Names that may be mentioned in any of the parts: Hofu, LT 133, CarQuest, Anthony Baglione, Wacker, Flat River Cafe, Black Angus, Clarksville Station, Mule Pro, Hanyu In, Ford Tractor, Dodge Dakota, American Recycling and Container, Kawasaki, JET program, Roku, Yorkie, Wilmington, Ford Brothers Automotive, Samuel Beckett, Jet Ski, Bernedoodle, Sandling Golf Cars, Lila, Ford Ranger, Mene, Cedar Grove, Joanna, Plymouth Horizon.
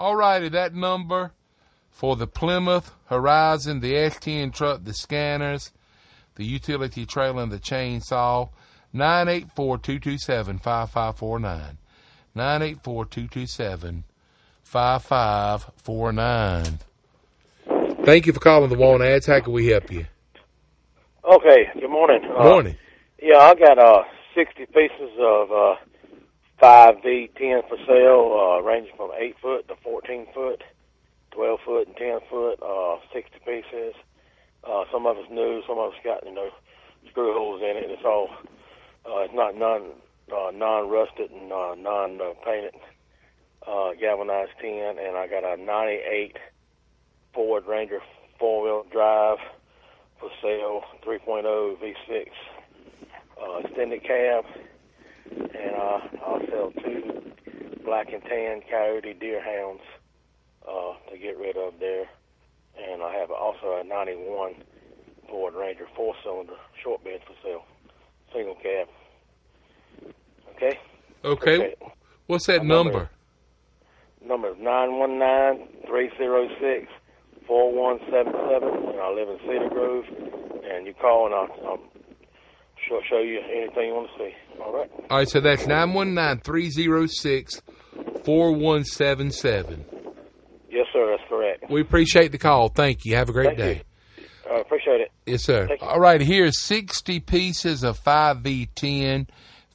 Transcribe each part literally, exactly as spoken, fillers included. Alrighty, that number for the Plymouth Horizon, the S ten truck, the scanners, the utility trailer, and the chainsaw, nine eight four, two two seven, five five four nine. nine eight four, two two seven, five five four nine. Thank you for calling the Warren Ads. How can we help you? Okay, good morning. Good morning. Uh, yeah, I got uh, sixty pieces of uh, five V ten for sale, uh, ranging from eight foot to fourteen foot, twelve foot and ten foot, uh, sixty pieces. Uh, some of it's new, some of it's got, you know, screw holes in it. It's all, uh, it's not non, uh, non-rusted and uh, non-painted uh, galvanized tin. And I got a ninety-eight Ford Ranger four-wheel drive for sale, three point oh V six uh, extended cab. And uh, I'll sell two black and tan coyote deer hounds uh, to get rid of there. And I have also a ninety-one Ford Ranger four-cylinder short bed for sale, single cab. Okay? Okay. What's that number? Number is nine one nine, three oh six, four one seven seven. And I live in Cedar Grove. And you call and I'll, I'll sure show you anything you want to see. All right? All right, so that's nine one nine, three oh six, four one seven seven. Yes, sir, that's correct. We appreciate the call. Thank you. Have a great Thank day. I uh, appreciate it. Yes, sir. All right, here's sixty pieces of five V ten,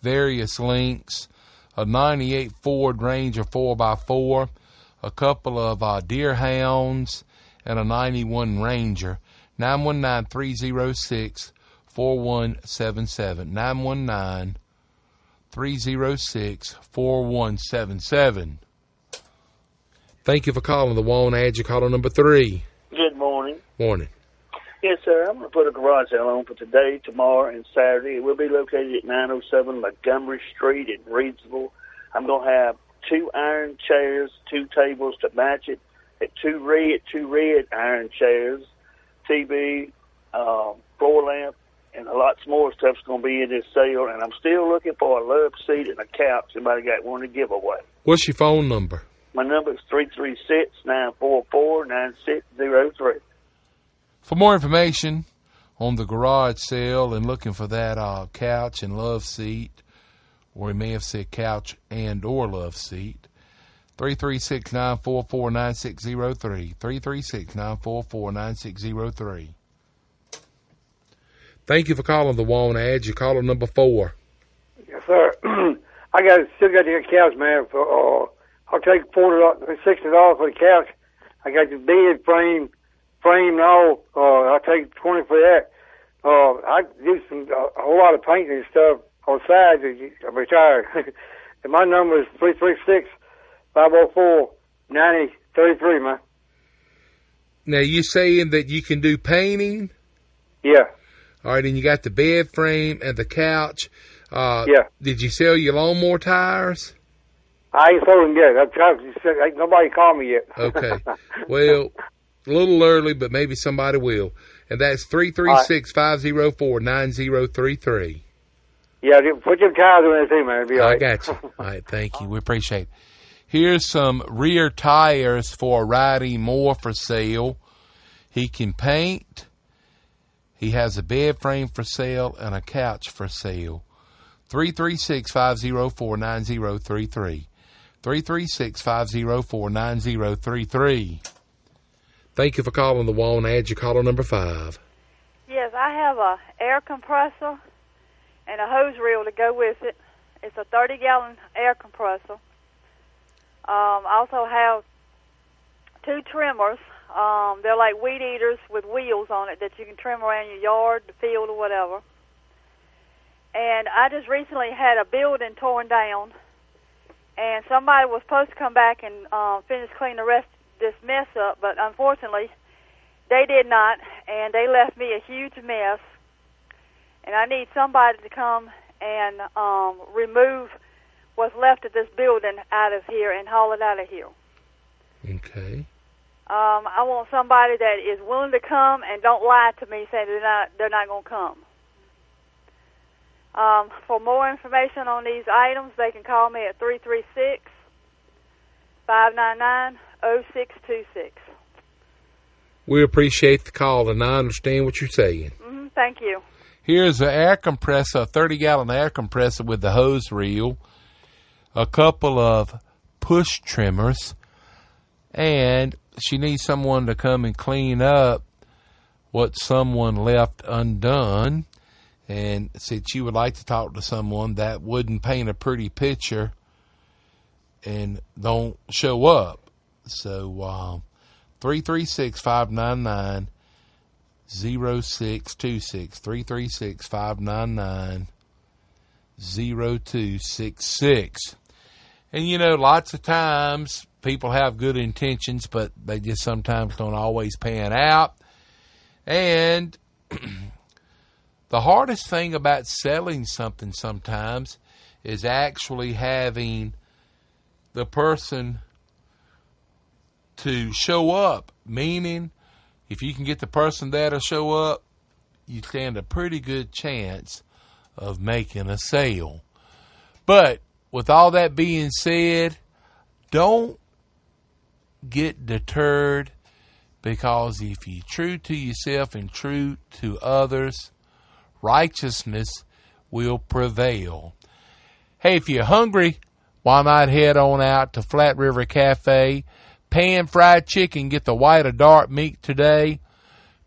various lengths, a ninety-eight Ford Ranger four by four, a couple of uh, deer hounds, and a ninety-one Ranger. nine one nine, three oh six, four one seven seven. nine one nine, three oh six, four one seven seven. Thank you for calling the Warren Ads. You called on number three. Good morning. Morning. Yes, sir. I'm going to put a garage sale on for today, tomorrow, and Saturday. It will be located at nine oh seven Montgomery Street in Reidsville. I'm going to have two iron chairs, two tables to match it, and two red, two red iron chairs, T V, uh, floor lamp, and lots more stuff's going to be in this sale. And I'm still looking for a love seat and a couch. Somebody got one to give away. What's your phone number? My number is three three six, nine four four, nine six oh three. For more information on the garage sale and looking for that uh, couch and love seat, or he may have said couch and or love seat, three three six, nine four four, nine six oh three. three three six, nine four four, nine six oh three. Thank you for calling the Walnut Ads. You're caller number four. Yes, sir. I got still got the couch, man, for... Uh, I'll take forty dollars, sixty dollars for the couch. I got the bed frame, frame and all. Uh, I'll take twenty dollars for that. Uh, I do some, a whole lot of painting and stuff on the side. I'm retired. And my number is three three six, five oh four, nine oh three three, man. Now, you saying that you can do painting? Yeah. All right, and you got the bed frame and the couch. Uh, yeah. Did you sell your lawnmower tires? I ain't sold them yet. I'm trying to say, nobody called me yet. Okay. Well, a little early, but maybe somebody will. And that's three three six, five oh four, nine oh three three. Yeah, put your tires on there too, man. It'll be all right. I got you. All right, thank you. We appreciate it. Here's some rear tires for Roddy Moore for sale. He can paint. He has a bed frame for sale and a couch for sale. three three six, five oh four, nine oh three three. three three six, five oh four, nine oh three three. Thank you for calling the Warren Ads. You caller number five. Yes, I have a air compressor and a hose reel to go with it. It's a thirty-gallon air compressor. Um, I also have two trimmers. Um, they're like weed eaters with wheels on it that you can trim around your yard, the field, or whatever. And I just recently had a building torn down, and somebody was supposed to come back and uh, finish cleaning the rest of this mess up, but unfortunately, they did not, and they left me a huge mess. And I need somebody to come and um, remove what's left of this building out of here and haul it out of here. Okay. Um, I want somebody that is willing to come and don't lie to me saying they're not, they're not going to come. Um, for more information on these items, they can call me at three three six, five nine nine, oh two two six. oh six two six. We appreciate the call, and I understand what you're saying. Mm-hmm, thank you. Here's an air compressor, a thirty-gallon air compressor with the hose reel, a couple of push trimmers, and she needs someone to come and clean up what someone left undone. And said she would like to talk to someone that wouldn't paint a pretty picture and don't show up. So um, three three six, five nine nine, oh six two six, three three six, five nine nine, oh two six six. And, you know, lots of times people have good intentions, but they just sometimes don't always pan out. And the hardest thing about selling something sometimes is actually having the person to show up, meaning if you can get the person there to show up, you stand a pretty good chance of making a sale. But with all that being said, don't get deterred, because if you're true to yourself and true to others, righteousness will prevail. Hey, if you're hungry, why not head on out to Flat River Cafe? Pan fried chicken, get the white or dark meat today.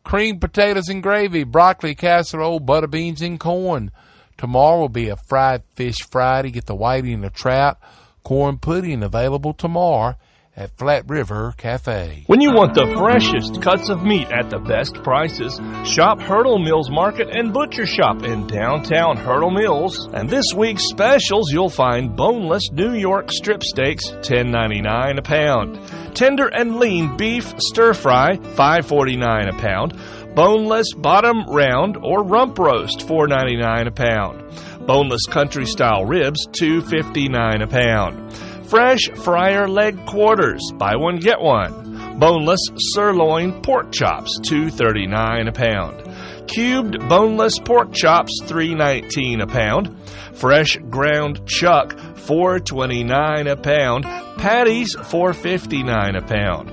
Creamed potatoes and gravy, broccoli casserole, butter beans and corn. Tomorrow will be a fried fish Friday. Get the whitey and the trout. Corn pudding available tomorrow at Flat River Cafe. When you want the freshest cuts of meat at the best prices, shop Hurdle Mills Market and Butcher Shop in downtown Hurdle Mills. And this week's specials, you'll find boneless New York strip steaks, ten ninety-nine a pound. Tender and lean beef stir-fry, five forty-nine a pound. Boneless bottom round or rump roast, four ninety-nine a pound. Boneless country-style ribs, two fifty-nine a pound. Fresh fryer leg quarters, buy one, get one. Boneless sirloin pork chops, two thirty-nine a pound. Cubed boneless pork chops, three nineteen a pound. Fresh ground chuck, four twenty-nine a pound. Patties, four fifty-nine a pound.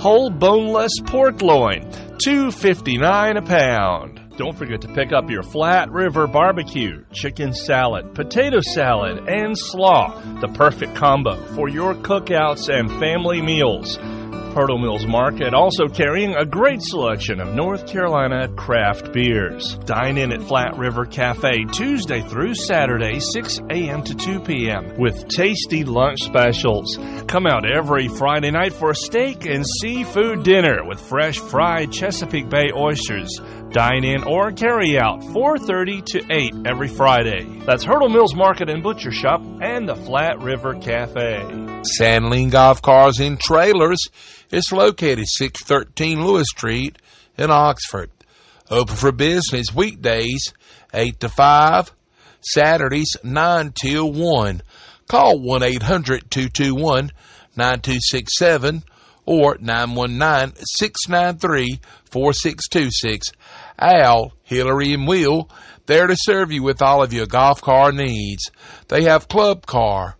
Whole boneless pork loin, two fifty-nine a pound. Don't forget to pick up your Flat River barbecue, chicken salad, potato salad, and slaw. The perfect combo for your cookouts and family meals. Hurdle Mills Market also carrying a great selection of North Carolina craft beers. Dine in at Flat River Cafe Tuesday through Saturday, six a.m. to two p.m. with tasty lunch specials. Come out every Friday night for a steak and seafood dinner with fresh fried Chesapeake Bay oysters. Dine in or carry out four thirty to eight every Friday. That's Hurdle Mills Market and Butcher Shop and the Flat River Cafe. Sandling Golf Cars and Trailers is located six thirteen Lewis Street in Oxford. Open for business weekdays eight to five, Saturdays nine till one. Call one eight hundred, two two one, nine two six seven or nine one nine, six nine three, four six two six. Al, Hillary, and Will, there to serve you with all of your golf car needs. They have Club Car,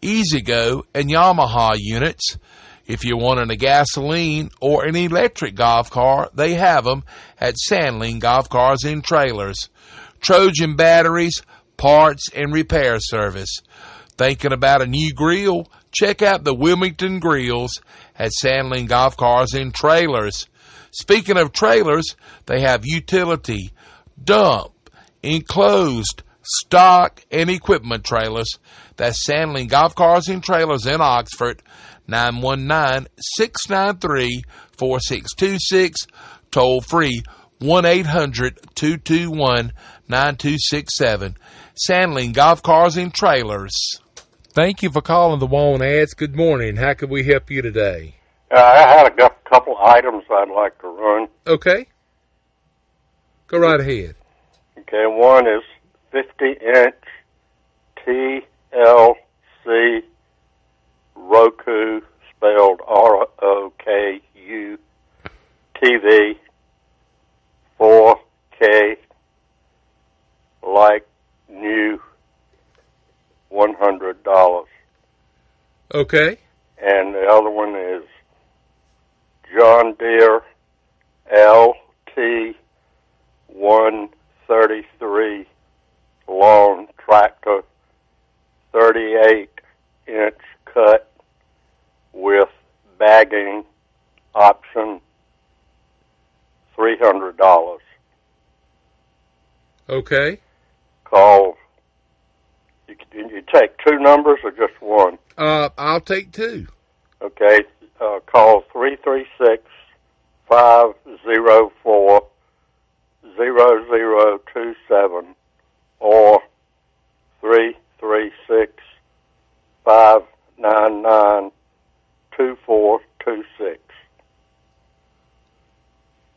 EasyGo, and Yamaha units. If you're wanting a gasoline or an electric golf car, they have them at Sandling Golf Cars and Trailers. Trojan Batteries, Parts, and Repair Service. Thinking about a new grill? Check out the Wilmington Grills at Sandling Golf Cars and Trailers. Speaking of trailers, they have utility, dump, enclosed, stock, and equipment trailers. That's Sandling Golf Cars and Trailers in Oxford, nine one nine, six nine three, four six two six, toll-free, one eight hundred, two two one, nine two six seven. Sandling Golf Cars and Trailers. Thank you for calling the Wall and Ads. Good morning. How can we help you today? Uh, I had a couple items I'd like to run. Okay. Go right ahead. Okay, one is fifty-inch T L C Roku, spelled R O K U, T V, four K, like new, one hundred dollars. Okay. And the other one is John Deere L T one thirty-three lawn tractor, thirty-eight inch cut with bagging option, three hundred dollars. Okay. Call. You, you take two numbers or just one? Uh, I'll take two. Okay. Uh, call three three six, five oh four, zero zero two seven or three three six, five nine nine, two four two six.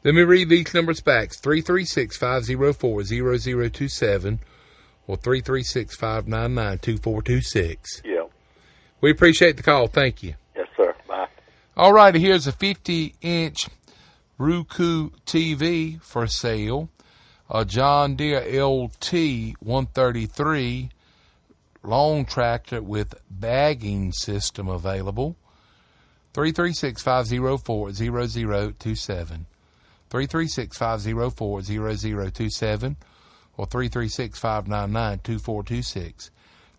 Let me read these numbers back. three three six, five oh four, zero zero two seven or three three six, five nine nine, two four two six. Yeah. We appreciate the call. Thank you. Yes, sir. Bye. All right. Here's a fifty inch Roku T V for sale. A John Deere L T one thirty-three long tractor with bagging system available. three three six, five oh four, zero zero two seven. three three six, five oh four, zero zero two seven or three three six, five nine nine, two four two six.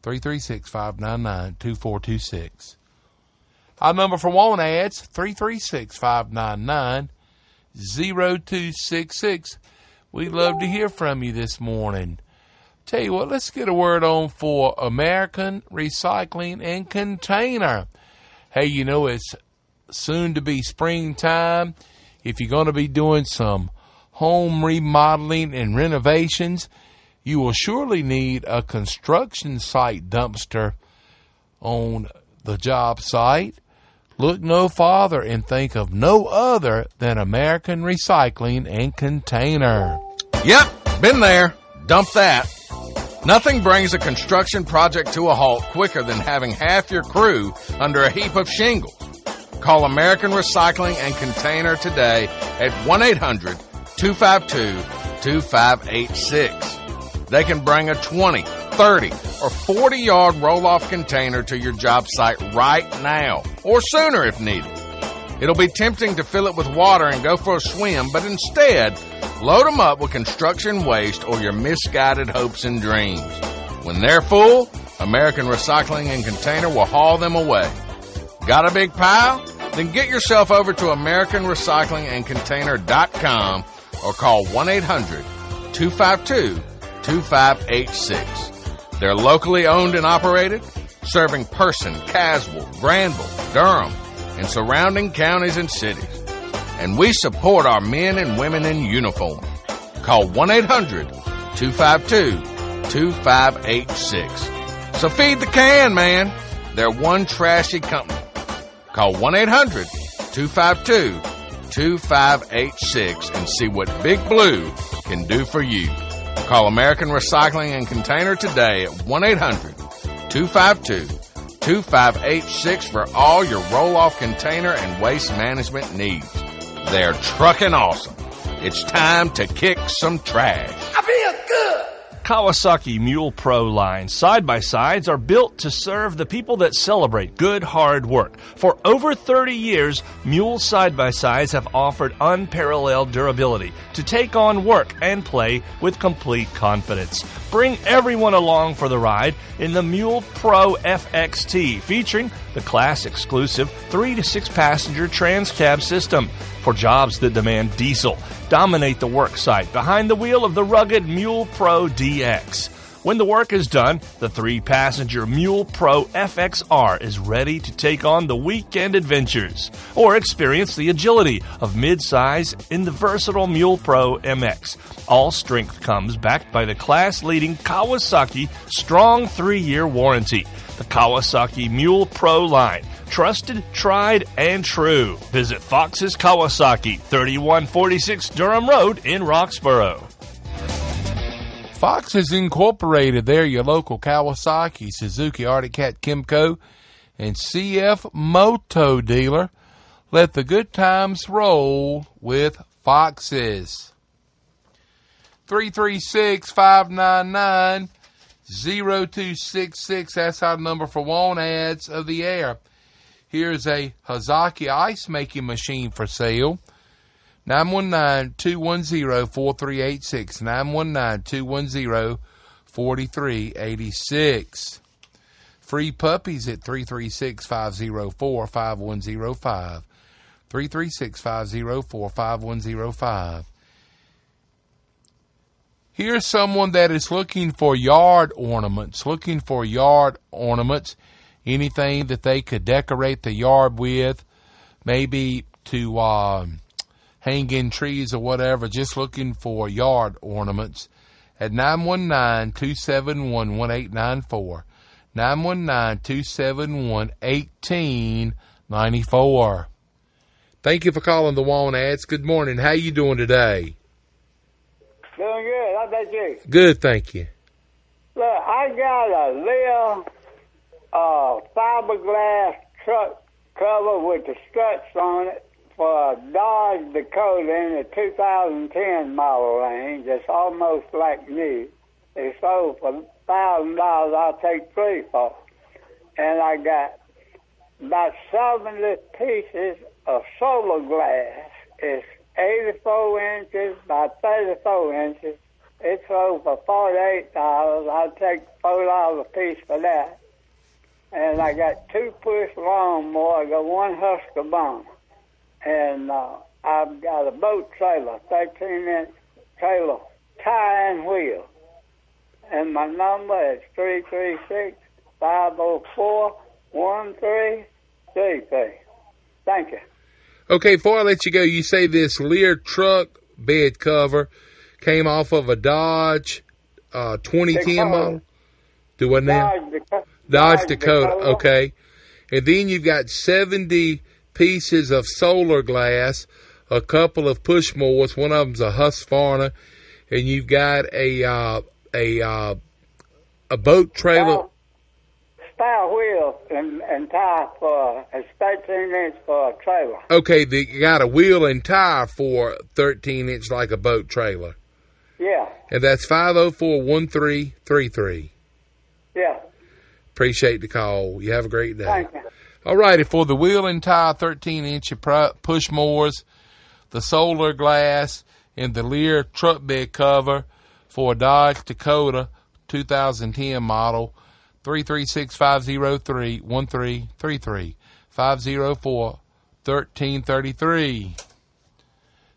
three three six, five nine nine, two four two six. Our number for Walnut Ads, three three six, five nine nine, zero two six six. We'd love to hear from you this morning. Tell you what, let's get a word on for American Recycling and Container. Hey, you know, it's soon to be springtime. If you're going to be doing some home remodeling and renovations, you will surely need a construction site dumpster on the job site. Look no farther and think of no other than American Recycling and Container. Yep, been there. Dump that. Nothing brings a construction project to a halt quicker than having half your crew under a heap of shingles. Call American Recycling and Container today at one eight hundred, two five two, two five eight six. They can bring a twenty, thirty, or forty-yard roll-off container to your job site right now, or sooner if needed. It'll be tempting to fill it with water and go for a swim, but instead, load them up with construction waste or your misguided hopes and dreams. When they're full, American Recycling and Container will haul them away. Got a big pile? Then get yourself over to American Recycling and Container dot com or call one eight hundred, two five two, two five eight six. They're locally owned and operated, serving Person, Caswell, Granville, Durham, and surrounding counties and cities. And we support our men and women in uniform. Call one eight hundred, two five two, two five eight six. So feed the can, man. They're one trashy company. Call one eight hundred, two five two, two five eight six and see what Big Blue can do for you. Call American Recycling and Container today at one eight hundred, two five two, two five eight six for all your roll-off container and waste management needs. They're trucking awesome. It's time to kick some trash. I feel good. Kawasaki Mule Pro line side-by-sides are built to serve the people that celebrate good, hard work. For over thirty years, Mule side-by-sides have offered unparalleled durability to take on work and play with complete confidence. Bring everyone along for the ride in the Mule Pro F X T, featuring the class-exclusive three to six passenger trans-cab system. For jobs that demand diesel, dominate the work site behind the wheel of the rugged Mule Pro D X. When the work is done, the three passenger Mule Pro F X R is ready to take on the weekend adventures or experience the agility of midsize in the versatile Mule Pro M X. All strength comes backed by the class-leading Kawasaki strong three-year warranty. The Kawasaki Mule Pro line. Trusted, tried, and true. Visit Fox's Kawasaki, thirty-one forty-six Durham Road in Roxborough. Fox's Incorporated. They're your local Kawasaki, Suzuki, Arctic Cat, Kimco, and C F Moto dealer. Let the good times roll with Fox's. three three six, five nine nine, zero two six six. That's our number for Walnut Ads of the Air. Here's a Husqvarna ice making machine for sale. nine one nine, two one zero, four three eight six. nine one nine, two one zero, four three eight six. Free puppies at three three six, five zero four, five one zero five. three three six, five zero four, five one zero five. Here's someone that is looking for yard ornaments, looking for yard ornaments, anything that they could decorate the yard with, maybe to uh, hang in trees or whatever, just looking for yard ornaments at nine one nine, two seven one, one eight nine four, nine one nine, two seven one, one eight nine four. Thank you for calling the Walnuts. Good morning. How you doing today? Doing good. How about you? Good, thank you. Look, I got a LEER uh, fiberglass truck cover with the struts on it for a Dodge Dakota in the two thousand ten model range. It's almost like new. It's sold for a thousand dollars. I'll take three for it. And I got about seventy pieces of solar glass. It's eighty-four inches by thirty-four inches. It's sold for forty-eight dollars. I'll take four dollars a piece for that. And I got two push lawnmower. I got one Husqvarna. And uh, I've got a boat trailer, thirteen inch trailer, tie and wheel. And my number is three three six, five zero four, one three three three. Thank you. Okay, before I let you go, you say this LEER truck bed cover came off of a Dodge uh, twenty ten model? Do what now? Dodge, Dodge, Dodge Dakota. Dakota. Okay. And then you've got seventy pieces of solar glass, a couple of push mowers. One of them's a Husqvarna. And you've got a uh, a uh, a boat trailer. Oh. Style wheel and, and tire for a thirteen inch for a trailer. Okay, the, you got a wheel and tire for thirteen inch like a boat trailer. Yeah. And that's five oh four, one three three three. Yeah. Appreciate the call. You have a great day. Thank you. All righty, for the wheel and tire thirteen inch push mowers, the solar glass, and the LEER truck bed cover for a Dodge Dakota two thousand ten model. three three six, five zero three, one three three three, five oh four, one three three three.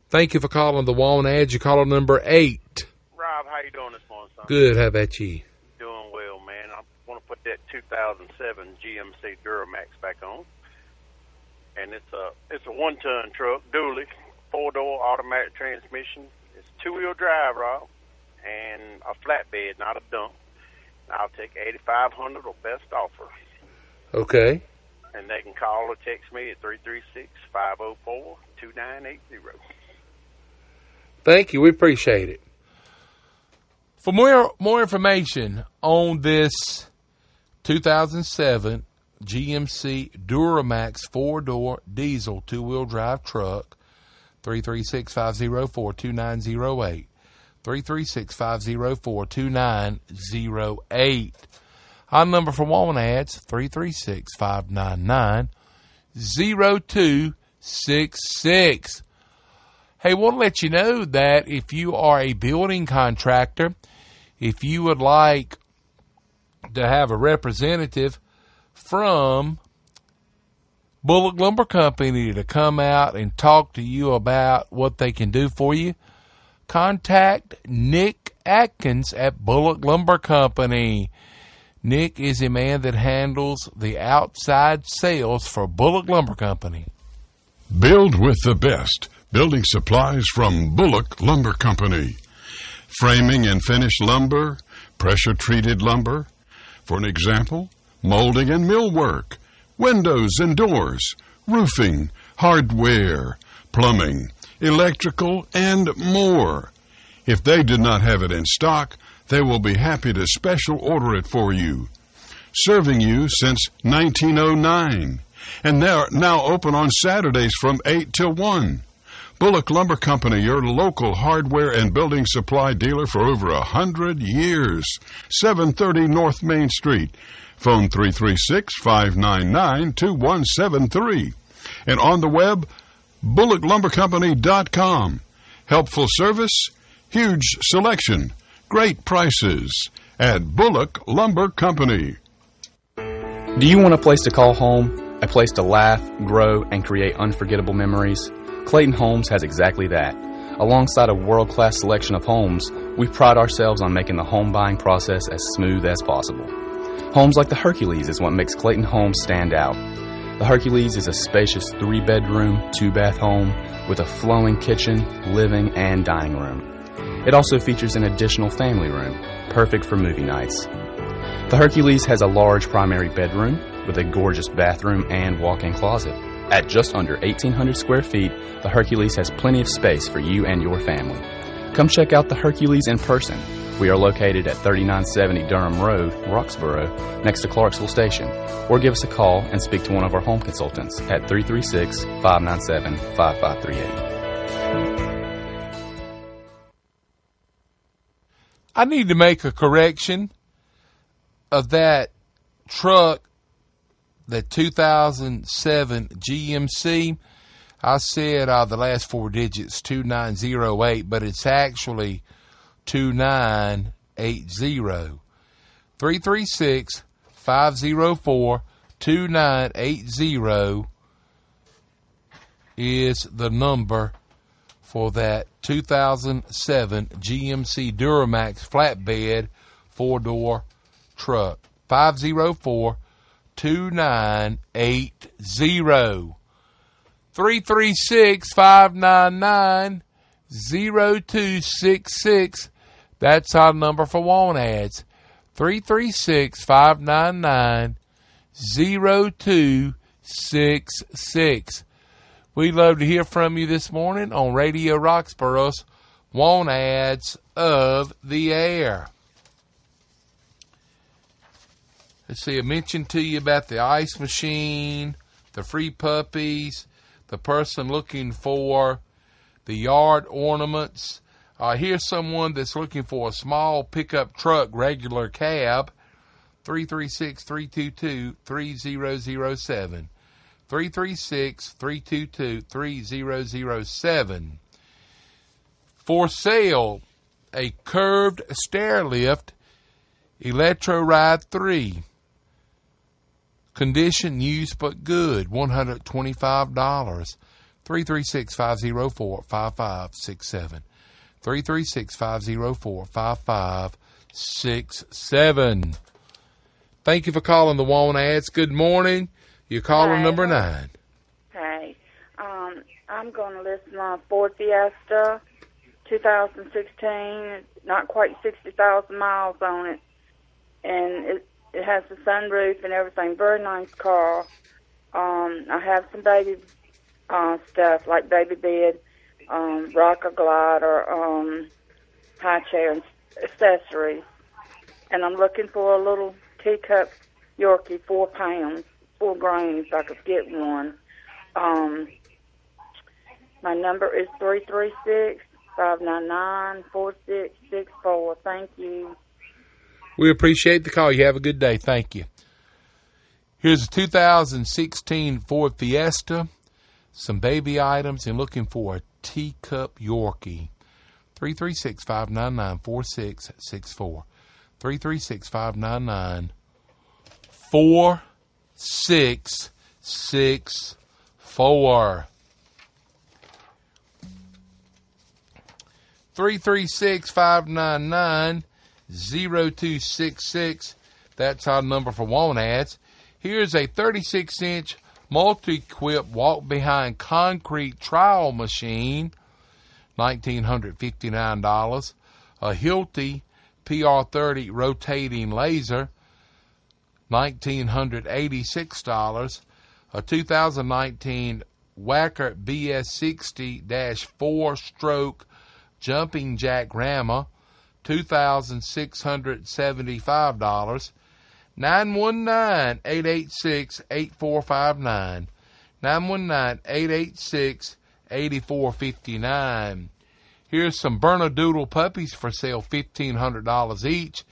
Thank you for calling the Walnut. You caller number eight. Rob, how you doing this morning, son? Good. How about you? Doing well, man. I want to put that two thousand seven G M C Duramax back on, and it's a it's a one-ton truck, dually, four-door automatic transmission. It's two-wheel drive, Rob, and a flatbed, not a dump. I'll take eighty-five hundred or best offer. Okay. And they can call or text me at three three six, five oh four, two nine eight zero. Thank you. We appreciate it. For more more information on this two thousand seven G M C Duramax four-door diesel two-wheel drive truck, three three six, five oh four, two nine oh eight. three three six, five oh four, two nine oh eight. Our number for Walnut Ads, three three six, five nine nine, oh two six six. Hey, we'll let you know that if you are a building contractor, if you would like to have a representative from Bullock Lumber Company to come out and talk to you about what they can do for you, contact Nick Atkins at Bullock Lumber Company. Nick is a man that handles the outside sales for Bullock Lumber Company. Build with the best. Building supplies from Bullock Lumber Company. Framing and finished lumber, pressure-treated lumber. For an example, molding and millwork, windows and doors, roofing, hardware, plumbing, electrical, and more. If they did not have it in stock, they will be happy to special order it for you. Serving you since nineteen oh nine, and they're now open on Saturdays from eight till one. Bullock Lumber Company, your local hardware and building supply dealer for over a hundred years. seven thirty North Main Street. Phone three three six, five nine nine, two one seven three. And on the web, bullock lumber company dot com. Helpful service, huge selection, great prices at Bullock Lumber Company. Do you want a place to call home? A place to laugh, grow, and create unforgettable memories? Clayton Homes has exactly that. Alongside a world-class selection of homes, we pride ourselves on making the home buying process as smooth as possible. Homes like the Hercules is what makes Clayton Homes stand out. The Hercules is a spacious three-bedroom, two-bath home with a flowing kitchen, living, and dining room. It also features an additional family room, perfect for movie nights. The Hercules has a large primary bedroom with a gorgeous bathroom and walk-in closet. At just under eighteen hundred square feet, the Hercules has plenty of space for you and your family. Come check out the Hercules in person. We are located at thirty-nine seventy Durham Road, Roxborough, next to Clarksville Station. Or give us a call and speak to one of our home consultants at three three six, five nine seven, five five three eight. I need to make a correction of that truck, the two thousand seven G M C. I said uh, the last four digits, two nine zero eight, but it's actually two nine eight zero. three three six, five oh four, two nine eight zero is the number for that two thousand seven G M C Duramax flatbed four-door truck. Five oh four, two nine eight zero. three three six, five nine nine, zero two six six. That's our number for want ads. three three six, five nine nine, zero two six six. We'd love to hear from you this morning on Radio Roxborough's Want Ads of the Air. Let's see, I mentioned to you about the ice machine, the free puppies, the person looking for the yard ornaments. Uh, here's someone that's looking for a small pickup truck, regular cab. Three three six, three two two, three zero zero seven. three three six, three two two, three zero zero seven. For sale, a curved stair lift, Electro Ride three. Condition used but good, one hundred twenty-five dollars. three three six, five oh four, five five six seven. three three six, five oh four, five five six seven. Thank you for calling the Want Ads. Good morning. You're calling Hi. Number nine. Hi. Um, I'm going to list my Ford Fiesta two thousand sixteen. Not quite sixty thousand miles on it. And it, it has the sunroof and everything. Very nice car. Um, I have some baby uh, stuff like baby bed, um, rocker glide, or um, high chair and accessories. And I'm looking for a little teacup Yorkie, four pounds. Four grains, I could get one. Um, my number is three three six, five nine nine, four six six four. Thank you. We appreciate the call. You have a good day. Thank you. Here's a two thousand sixteen Ford Fiesta, some baby items, and looking for a teacup Yorkie. three three six, five nine nine, four six six four. three three six, five nine nine, four six six four. Six, six, four. Three, three, six, five, nine, nine, zero, two, six, six. That's our number for want ads. Here's a thirty-six inch multi-equip walk-behind concrete trowel machine, one thousand nine hundred fifty-nine dollars. A Hilti P R thirty rotating laser, one thousand nine hundred eighty-six dollars. A two thousand nineteen Wacker B S sixty four stroke jumping jack rammer, two thousand six hundred seventy-five dollars. nine one nine, eight eight six, eight four five nine. nine one nine, eight eight six, eighty-four fifty-nine. Here's some Bernedoodle puppies for sale, fifteen hundred dollars each.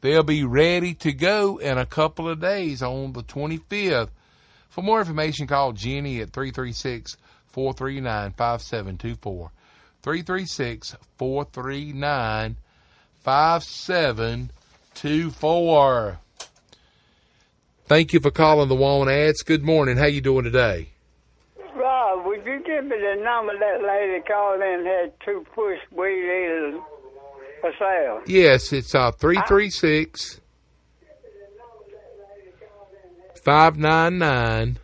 They'll be ready to go in a couple of days on the twenty-fifth. For more information, call Jenny at three three six, four three nine, five seven two four. three three six, four three nine, five seven two four. Thank you for calling the Walnut Ads. Good morning. How you doing today? Rob, would you give me the number of that lady called in and had two push weed eaters for sale? Yes, it's uh, three three six, five nine nine,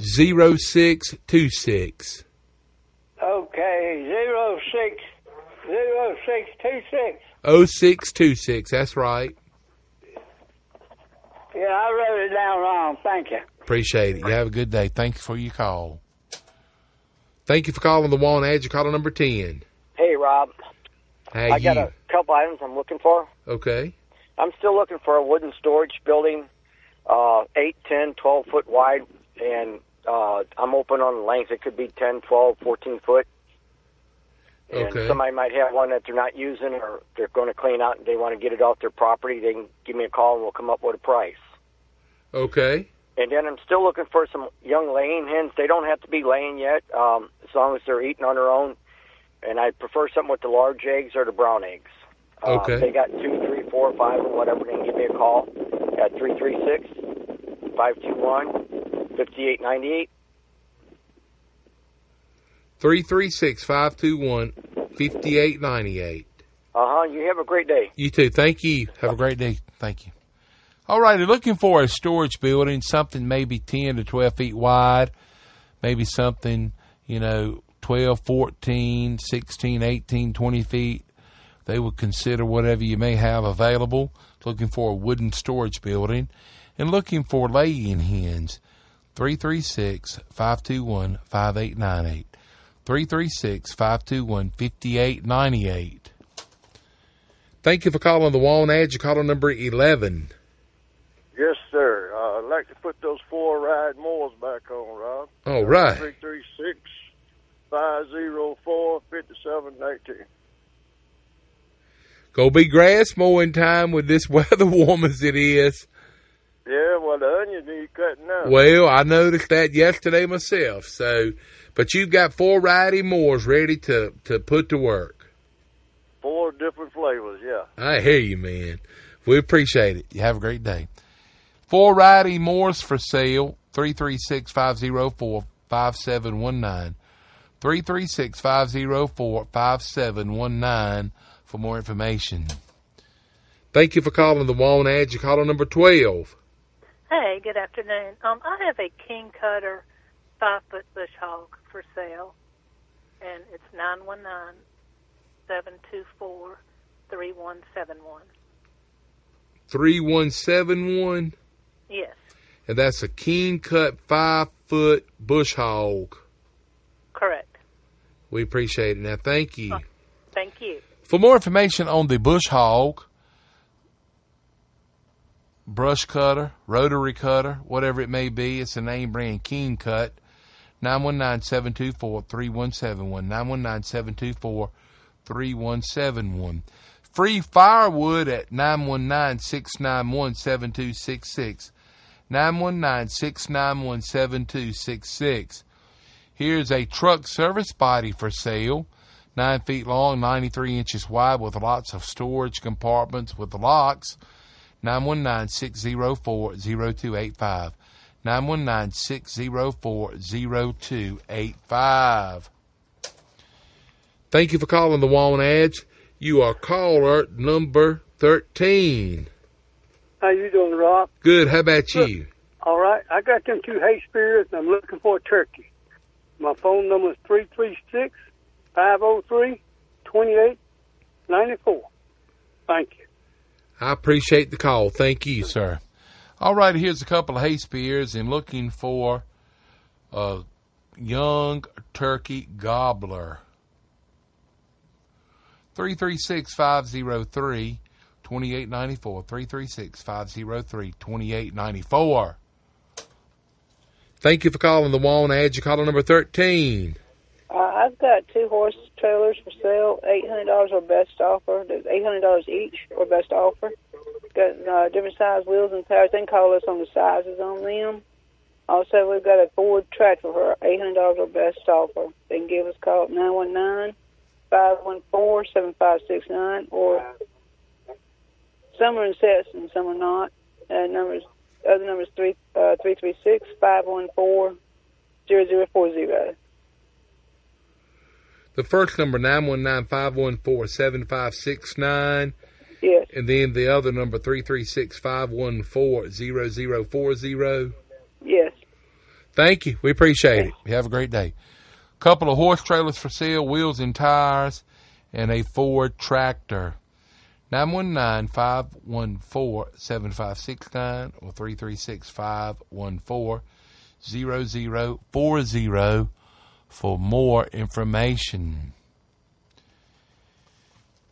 zero six two six. Okay, zero six, zero six two six. oh six two six, that's right. Yeah, I wrote it down wrong. Thank you. Appreciate it. You have a good day. Thank you for your call. Thank you for calling the Walnut Edge. You're caller number ten. Hey, Rob. How I you? Got a couple items I'm looking for. Okay. I'm still looking for a wooden storage building, uh, eight, ten, twelve foot wide, and uh, I'm open on length. It could be ten, twelve, fourteen foot. And okay. Somebody might have one that they're not using or they're going to clean out and they want to get it off their property. They can give me a call and we'll come up with a price. Okay. And then I'm still looking for some young laying hens. They don't have to be laying yet, um, as long as they're eating on their own. And I prefer something with the large eggs or the brown eggs. Uh, okay. If they got two, three, four, five, or whatever, they can give me a call at three three six, five two one, five eight nine eight. three three six, five two one, five eight nine eight. Uh-huh. You have a great day. You too. Thank you. Have a great day. Thank you. All right. You're looking for a storage building, something maybe ten to twelve feet wide, maybe something, you know, twelve, fourteen, sixteen, eighteen, twenty feet. They would consider whatever you may have available. Looking for a wooden storage building and looking for laying hens. three three six, five two one, five eight nine eight. three three six, five two one, five eight nine eight. Thank you for calling the Walnut Edge. You're calling number eleven. Yes, sir. Uh, I'd like to put those four ride mowers back on, Rob. All right. three three six, five oh four, five seven one eight. Go be grass mowing time with this weather warm as it is. Yeah, well, the onions need cutting out. Well, I noticed that yesterday myself. So, but you've got four variety mowers ready to, to put to work. Four different flavors, yeah. I hear you, man. We appreciate it. You have a great day. Four variety mowers for sale, three three six, five oh four, five seven one nine. three three six, five oh four, five seven one nine for more information. Thank you for calling the Walnut Edge. You're caller number twelve. Hey, good afternoon. Um, I have a King Kutter five foot Bush Hog for sale, and it's nine one nine, seven two four, three one seven one. three one seven one? Yes. And that's a King Kutter five foot Bush Hog. Correct. We appreciate it. Now, thank you. Oh, thank you. For more information on the Bush Hog, brush cutter, rotary cutter, whatever it may be, it's the name brand King Cut. nine one nine, seven two four, three one seven one. nine one nine, seven two four, three one seven one. Free firewood at nine one nine, six nine one, seven two six six. nine one nine, six nine one, seven two six six. Here's a truck service body for sale. Nine feet long, ninety-three inches wide, with lots of storage compartments with locks. nine one nine, six oh four, oh two eight five. nine one nine, six oh four, oh two eight five. Thank you for calling the Walnut Edge. You are caller number thirteen. How you doing, Rob? Good. How about Look, you? All right. I got them two hay spears, and I'm looking for a turkey. My phone number is three three six, five oh three, two eight nine four. Thank you. I appreciate the call. Thank you, sir. All right, here's a couple of hay spears and looking for a young turkey gobbler. three three six, five oh three, two eight nine four. three three six, five oh three, two eight nine four. Thank you for calling the Walnut Edge. Caller number thirteen. Uh, I've got two horse trailers for sale, eight hundred dollars or best offer. There's eight hundred dollars each or best offer. Got uh, different size wheels and tires. They can call us on the sizes on them. Also, we've got a Ford Tractor for eight hundred dollars or best offer. They can give us a call at nine one nine, five one four, seven five six nine, or some are in sets and some are not. Uh, numbers, other number is three, uh, three three six, five one four, zero zero four zero. The first number, nine one nine, five one four, seven five six nine. Yes. And then the other number, three three six, five one four, zero zero four zero. Yes. Thank you. We appreciate it. You have a great day. A couple of horse trailers for sale, wheels and tires, and a Ford Tractor. nine one nine, five one four, seven five six nine or three three six, five one four, zero zero four zero for more information.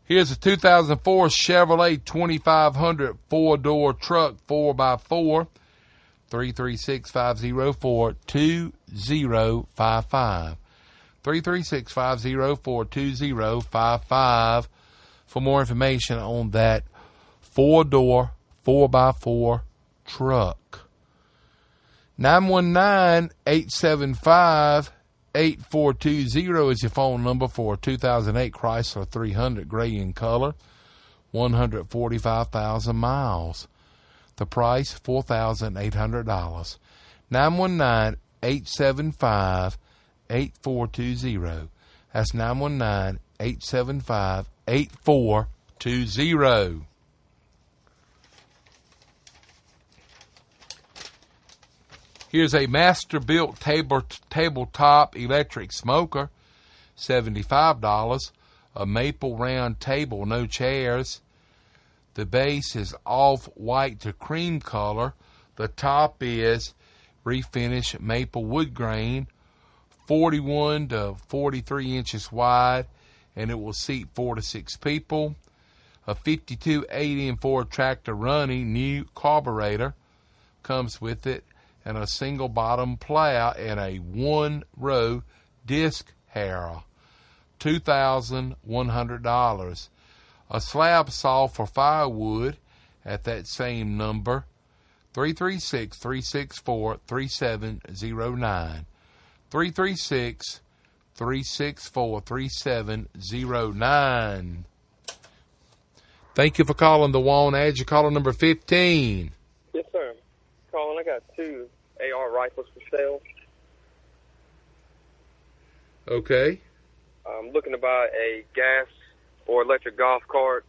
Here's a two thousand four Chevrolet twenty-five hundred four-door truck, four by four, three three six, five zero four, two zero five five, three three six, five zero four, two zero five five for more information on that four-door, four by four truck. nine one nine, eight seven five, eight four two zero is your phone number for a two thousand eight Chrysler three hundred gray in color, one hundred forty-five thousand miles. The price, four thousand eight hundred dollars. nine one nine, eight seven five, eight four two zero. That's nine one nine, eight seven five, eight four two zero. Here's a master-built table, tabletop electric smoker, seventy-five dollars, a maple round table, no chairs. The base is off-white to cream color. The top is refinished maple wood grain, forty-one to forty-three inches wide, and it will seat four to six people. A fifty-two eighty Ford Tractor running, new carburetor comes with it, and a single bottom plow and a one-row disc harrow, two thousand one hundred dollars. A slab saw for firewood at that same number, three three six, three six four, three seven zero nine, three three six, three six four, three seven zero nine. Thank you for calling the Walnut Edge. You're calling number fifteen. Yes, sir. Colin, I got two A R rifles for sale. Okay. I'm looking to buy a gas or electric golf cart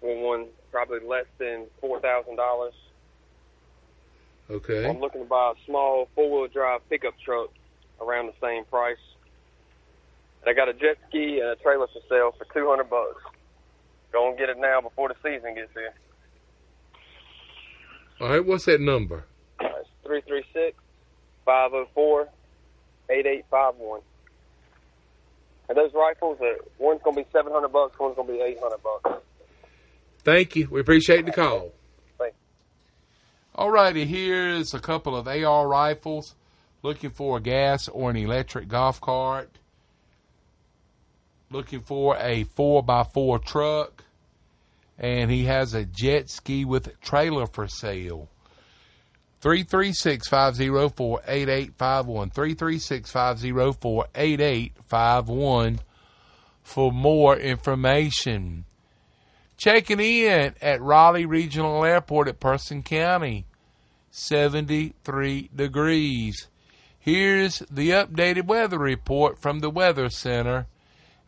for one probably less than four thousand dollars. Okay. I'm looking to buy a small four-wheel drive pickup truck around the same price. And I got a jet ski and a trailer for sale for two hundred bucks. Go and get it now before the season gets here. All right, what's that number? It's three three six, five zero four, eight eight five one. And those rifles, are, one's going to be seven hundred bucks, one's going to be eight hundred bucks. Thank you. We appreciate the call. Thanks. All righty, here's a couple of A R rifles. Looking for a gas or an electric golf cart. Looking for a four by four truck. And he has a jet ski with trailer for sale. three three six, five zero four, eight eight five one. three three six, five zero four, eight eight five one for more information. Checking in at Raleigh Regional Airport at Person County, seventy-three degrees. Here's the updated weather report from the Weather Center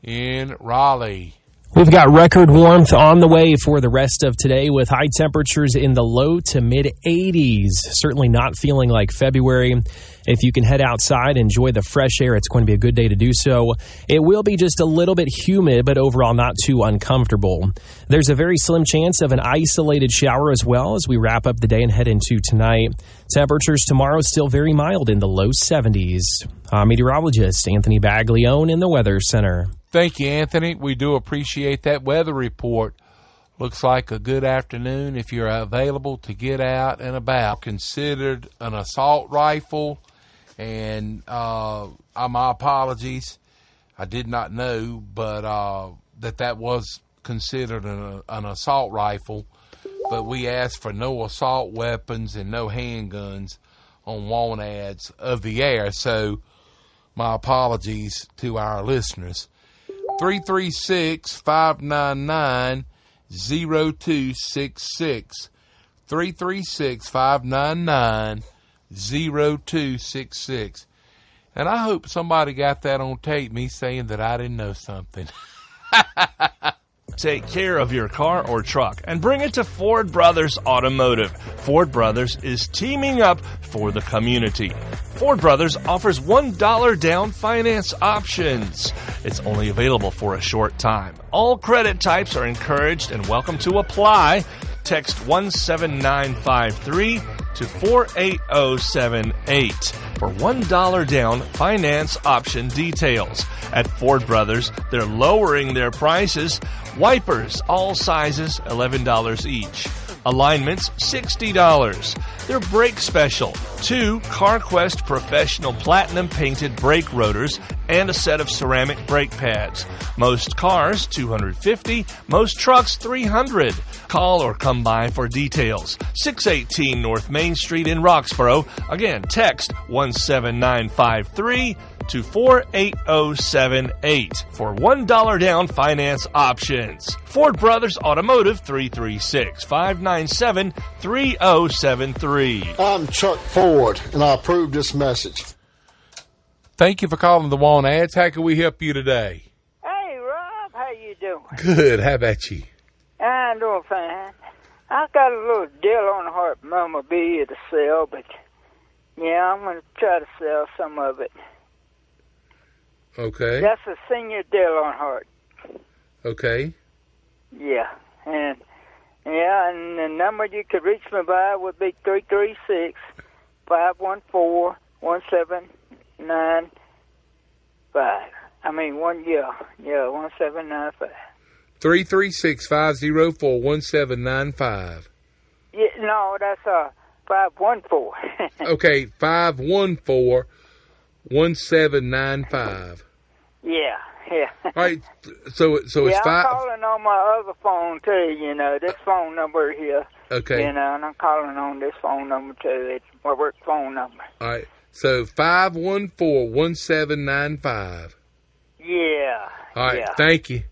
in Raleigh. We've got record warmth on the way for the rest of today with high temperatures in the low to mid eighties. Certainly not feeling like February. If you can head outside, enjoy the fresh air. It's going to be a good day to do so. It will be just a little bit humid, but overall not too uncomfortable. There's a very slim chance of an isolated shower as well as we wrap up the day and head into tonight. Temperatures tomorrow still very mild in the low seventies. I'm meteorologist Anthony Baglione in the Weather Center. Thank you, Anthony. We do appreciate that weather report. Looks like a good afternoon if you're available to get out and about. Considered an assault rifle And uh, my apologies. I did not know, but uh, that that was considered an, an assault rifle. But we asked for no assault weapons and no handguns on want ads of the air. So my apologies to our listeners. three three six, five nine nine, zero two six six. three three six, five nine nine, zero two six six. And I hope somebody got that on tape, me saying that I didn't know something. Take care of your car or truck and bring it to Ford Brothers Automotive. Ford Brothers is teaming up for the community. Ford Brothers offers one dollar down finance options. It's only available for a short time. All credit types are encouraged and welcome to apply. Text one seven nine five three to four eight zero seven eight for one dollar down finance option details. At Ford Brothers, they're lowering their prices. Wipers, all sizes, eleven dollars each. Alignments, sixty dollars. Their brake special, two CarQuest Professional Platinum painted brake rotors and a set of ceramic brake pads. Most cars, two hundred fifty dollars. Most trucks, three hundred dollars. Call or come by for details. six eighteen North Main Street in Roxborough. Again, text one seven nine five three to four eight zero seven eight for one dollar down finance options. Ford Brothers Automotive, three three six, five nine seven, three zero seven three. I'm Chuck Ford, and I approve this message. Thank you for calling the Want Ads. How can we help you today? Hey, Rob, how you doing? Good. How about you? I'm doing fine. I got a little Dale Earnhardt Mumblebee to sell, but yeah, I'm going to try to sell some of it. Okay. That's a senior Dale Earnhardt. Okay. Yeah, and yeah, and the number you could reach me by would be three three six five one four one seven nine five. I mean one yeah yeah one seven nine five. Three three six five zero four one seven nine five. Yeah, no, that's uh five one four. Okay, five one four. one seven nine five. Yeah, yeah. All right, so so it's yeah, five. I'm calling on my other phone too. You know this uh, phone number here. Okay. You know, and I'm calling on this phone number too. It's my work phone number. All right, so five one four one seven nine five. Yeah. All right. Yeah. Thank you.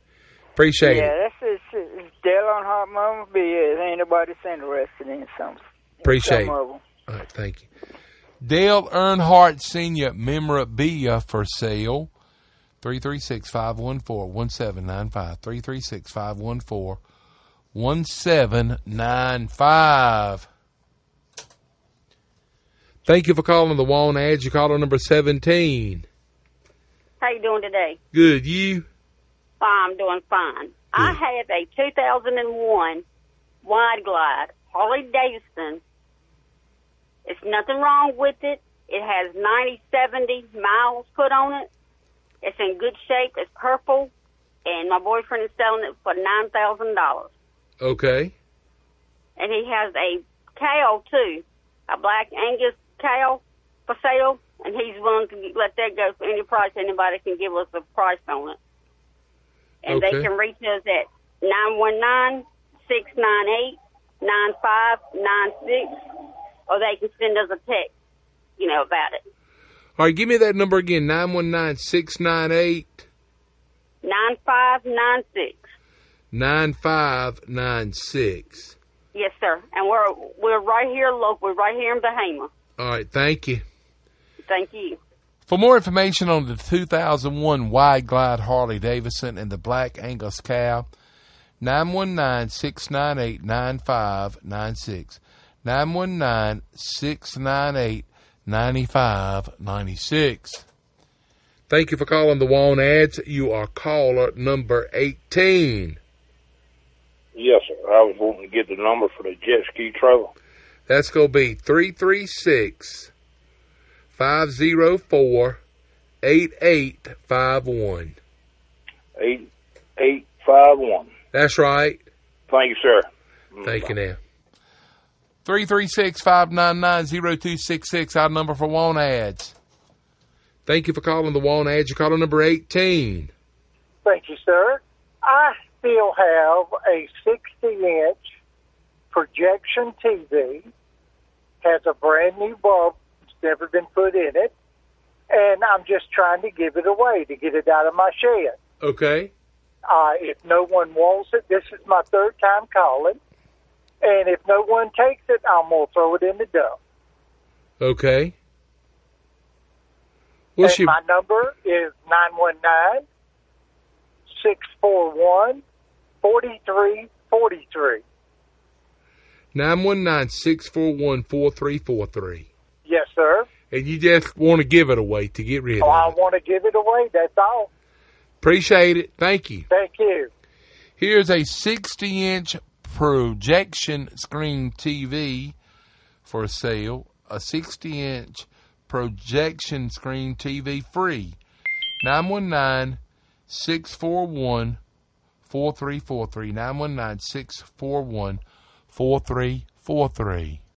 Appreciate yeah, it. Yeah, that's it's Dale Earnhardt Mumblebee. If anybody's interested in some, appreciate some of them. All right. Thank you. Dale Earnhardt Senior memorabilia for sale. three three six, five one four, one seven nine five. three three six, five one four, one seven nine five. Thank you for calling the Want Ads. You called on number seventeen. How you doing today? Good. You? I'm doing fine. Good. I have a two thousand one Wide Glide Harley Davidson. It's nothing wrong with it. It has ninety, seventy miles put on it. It's in good shape. It's purple. And my boyfriend is selling it for nine thousand dollars. Okay. And he has a cow, too, a Black Angus cow for sale. And he's willing to let that go for any price. Anybody can give us a price on it. And okay. They can reach us at nine one nine, six nine eight, nine five nine six. Or they can send us a text, you know, about it. All right, give me that number again, nine one nine, six nine eight. nine five nine six. nine five nine six. Yes, sir. And we're we're right here local. We're right here in Bahama. All right, thank you. Thank you. For more information on the two thousand one Wide Glide Harley-Davidson and the Black Angus cow, nine one nine, six nine eight, nine five nine six. nine one nine, six nine eight, nine five nine six. Thank you for calling the Want Ads. You are caller number eighteen. Yes, sir. I was wanting to get the number for the jet ski trailer. That's going to be three three six, five zero four, eight eight five one. eight eight five one. That's right. Thank you, sir. Thank you now. three three six, five nine nine, zero two six six, our number for Want Ads. Thank you for calling the Walnut Edge. You're caller number eighteen. Thank you, sir. I still have a sixty-inch projection T V. Has a brand new bulb that's never been put in it. And I'm just trying to give it away to get it out of my shed. Okay. Uh, if no one wants it, this is my third time calling. And if no one takes it, I'm going to throw it in the dump. Okay. What's and your... my number is nine one nine, six four one, four three four three. nine one nine, six four one, four three four three. Yes, sir. And you just want to give it away to get rid oh, of I it. I want to give it away. That's all. Appreciate it. Thank you. Thank you. Here's a sixty-inch projection screen T V for sale. A sixty-inch projection screen T V free. nine one nine, six four one, four three four three. nine one nine, six four one, four three four three.